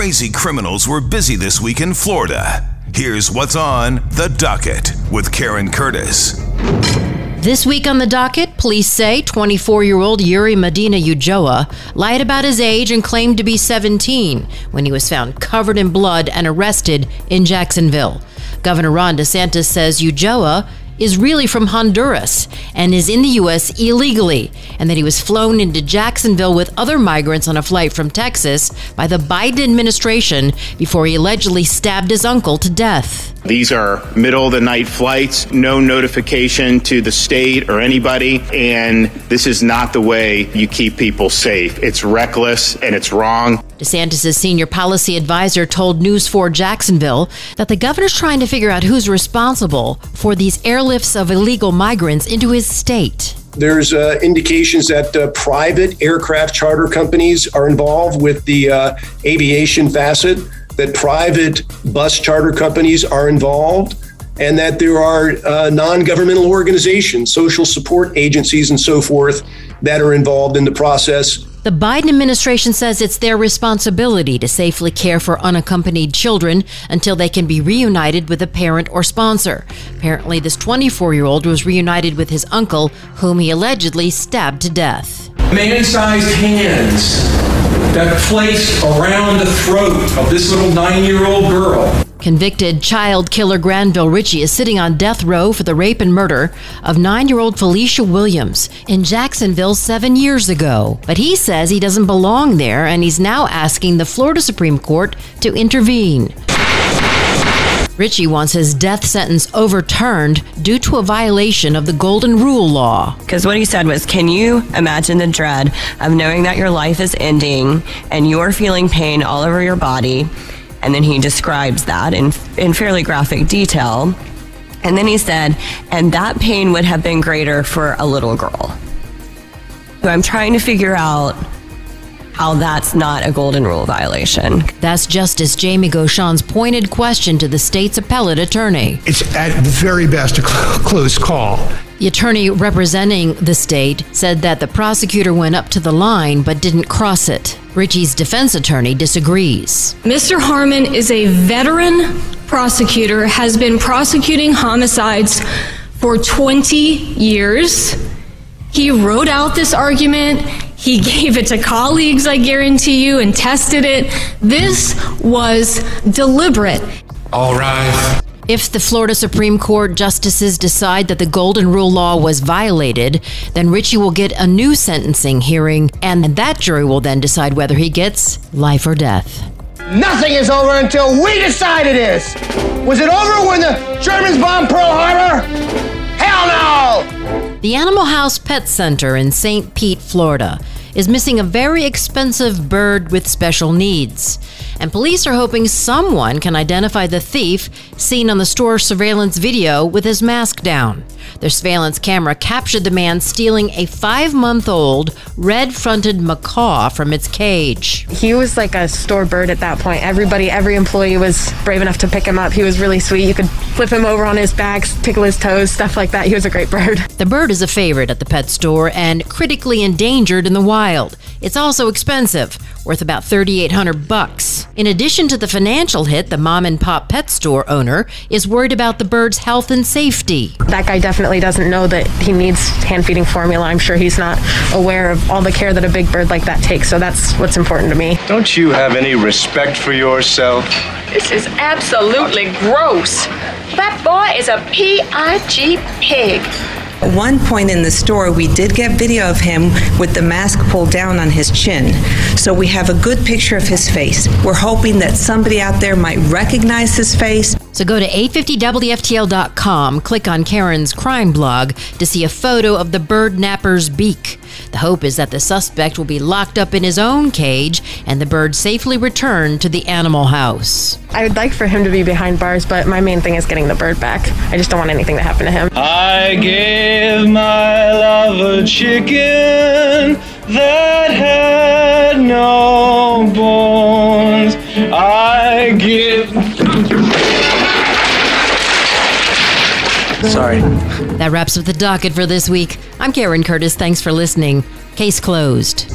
Crazy criminals were busy this week in Florida. Here's what's on The Docket with Karen Curtis. This week on The Docket, police say 24-year-old Yuri Medina Ujoa lied about his age and claimed to be 17 when he was found covered in blood and arrested in Jacksonville. Governor Ron DeSantis says Ujoa is really from Honduras and is in the U.S. illegally, and that he was flown into Jacksonville with other migrants on a flight from Texas by the Biden administration before he allegedly stabbed his uncle to death. These are middle-of-the-night flights, no notification to the state or anybody, and this is not the way you keep people safe. It's reckless and it's wrong. DeSantis' senior policy advisor told News 4 Jacksonville that the governor's trying to figure out who's responsible for these airlifts of illegal migrants into his state. There's indications that private aircraft charter companies are involved with the aviation facet, that private bus charter companies are involved, and that there are non-governmental organizations, social support agencies, and so forth that are involved in the process. The Biden administration says it's their responsibility to safely care for unaccompanied children until they can be reunited with a parent or sponsor. Apparently, this 24-year-old was reunited with his uncle, whom he allegedly stabbed to death. Man-sized hands that placed around the throat of this little 9-year-old girl. Convicted child killer Granville Ritchie is sitting on death row for the rape and murder of 9-year-old Felicia Williams in Jacksonville 7 years ago. But he says he doesn't belong there, and he's now asking the Florida Supreme Court to intervene. Ritchie wants his death sentence overturned due to a violation of the Golden Rule law. Because what he said was, can you imagine the dread of knowing that your life is ending and you're feeling pain all over your body? And then he describes that in fairly graphic detail. And then he said, and that pain would have been greater for a little girl. So I'm trying to figure out how that's not a Golden Rule violation. That's Justice Jamie Goshan's pointed question to the state's appellate attorney. It's at the very best a close call. The attorney representing the state said that the prosecutor went up to the line but didn't cross it. Ritchie's defense attorney disagrees. Mr. Harmon is a veteran prosecutor, has been prosecuting homicides for 20 years. He wrote out this argument. He gave it to colleagues, I guarantee you, and tested it. This was deliberate. All right. If the Florida Supreme Court justices decide that the Golden Rule law was violated, then Ritchie will get a new sentencing hearing, and that jury will then decide whether he gets life or death. Nothing is over until we decide it is. Was it over when the Germans bombed Pearl Harbor? Hell no! The Animal House Pet Center in St. Pete, Florida, is missing a very expensive bird with special needs. And police are hoping someone can identify the thief seen on the store surveillance video with his mask down. Their surveillance camera captured the man stealing a 5-month-old red-fronted macaw from its cage. He was like a store bird at that point. Every employee was brave enough to pick him up. He was really sweet. You could flip him over on his back, tickle his toes, stuff like that. He was a great bird. The bird is a favorite at the pet store and critically endangered in the wild. It's also expensive, worth about $3,800. In addition to the financial hit, the mom and pop pet store owner is worried about the bird's health and safety. That guy definitely doesn't know that he needs hand-feeding formula. I'm sure he's not aware of all the care that a big bird like that takes, so that's what's important to me. Don't you have any respect for yourself? This is absolutely gross. That boy is a P.I.G. pig. At one point in the store, we did get video of him with the mask pulled down on his chin. So we have a good picture of his face. We're hoping that somebody out there might recognize his face. So go to 850WFTL.com, click on Karen's crime blog to see a photo of the bird napper's beak. The hope is that the suspect will be locked up in his own cage and the bird safely returned to the Animal House. I would like for him to be behind bars, but my main thing is getting the bird back. I just don't want anything to happen to him. I gave my love a chicken that had no bones. I Sorry. That wraps up The Docket for this week. I'm Karen Curtis. Thanks for listening. Case closed.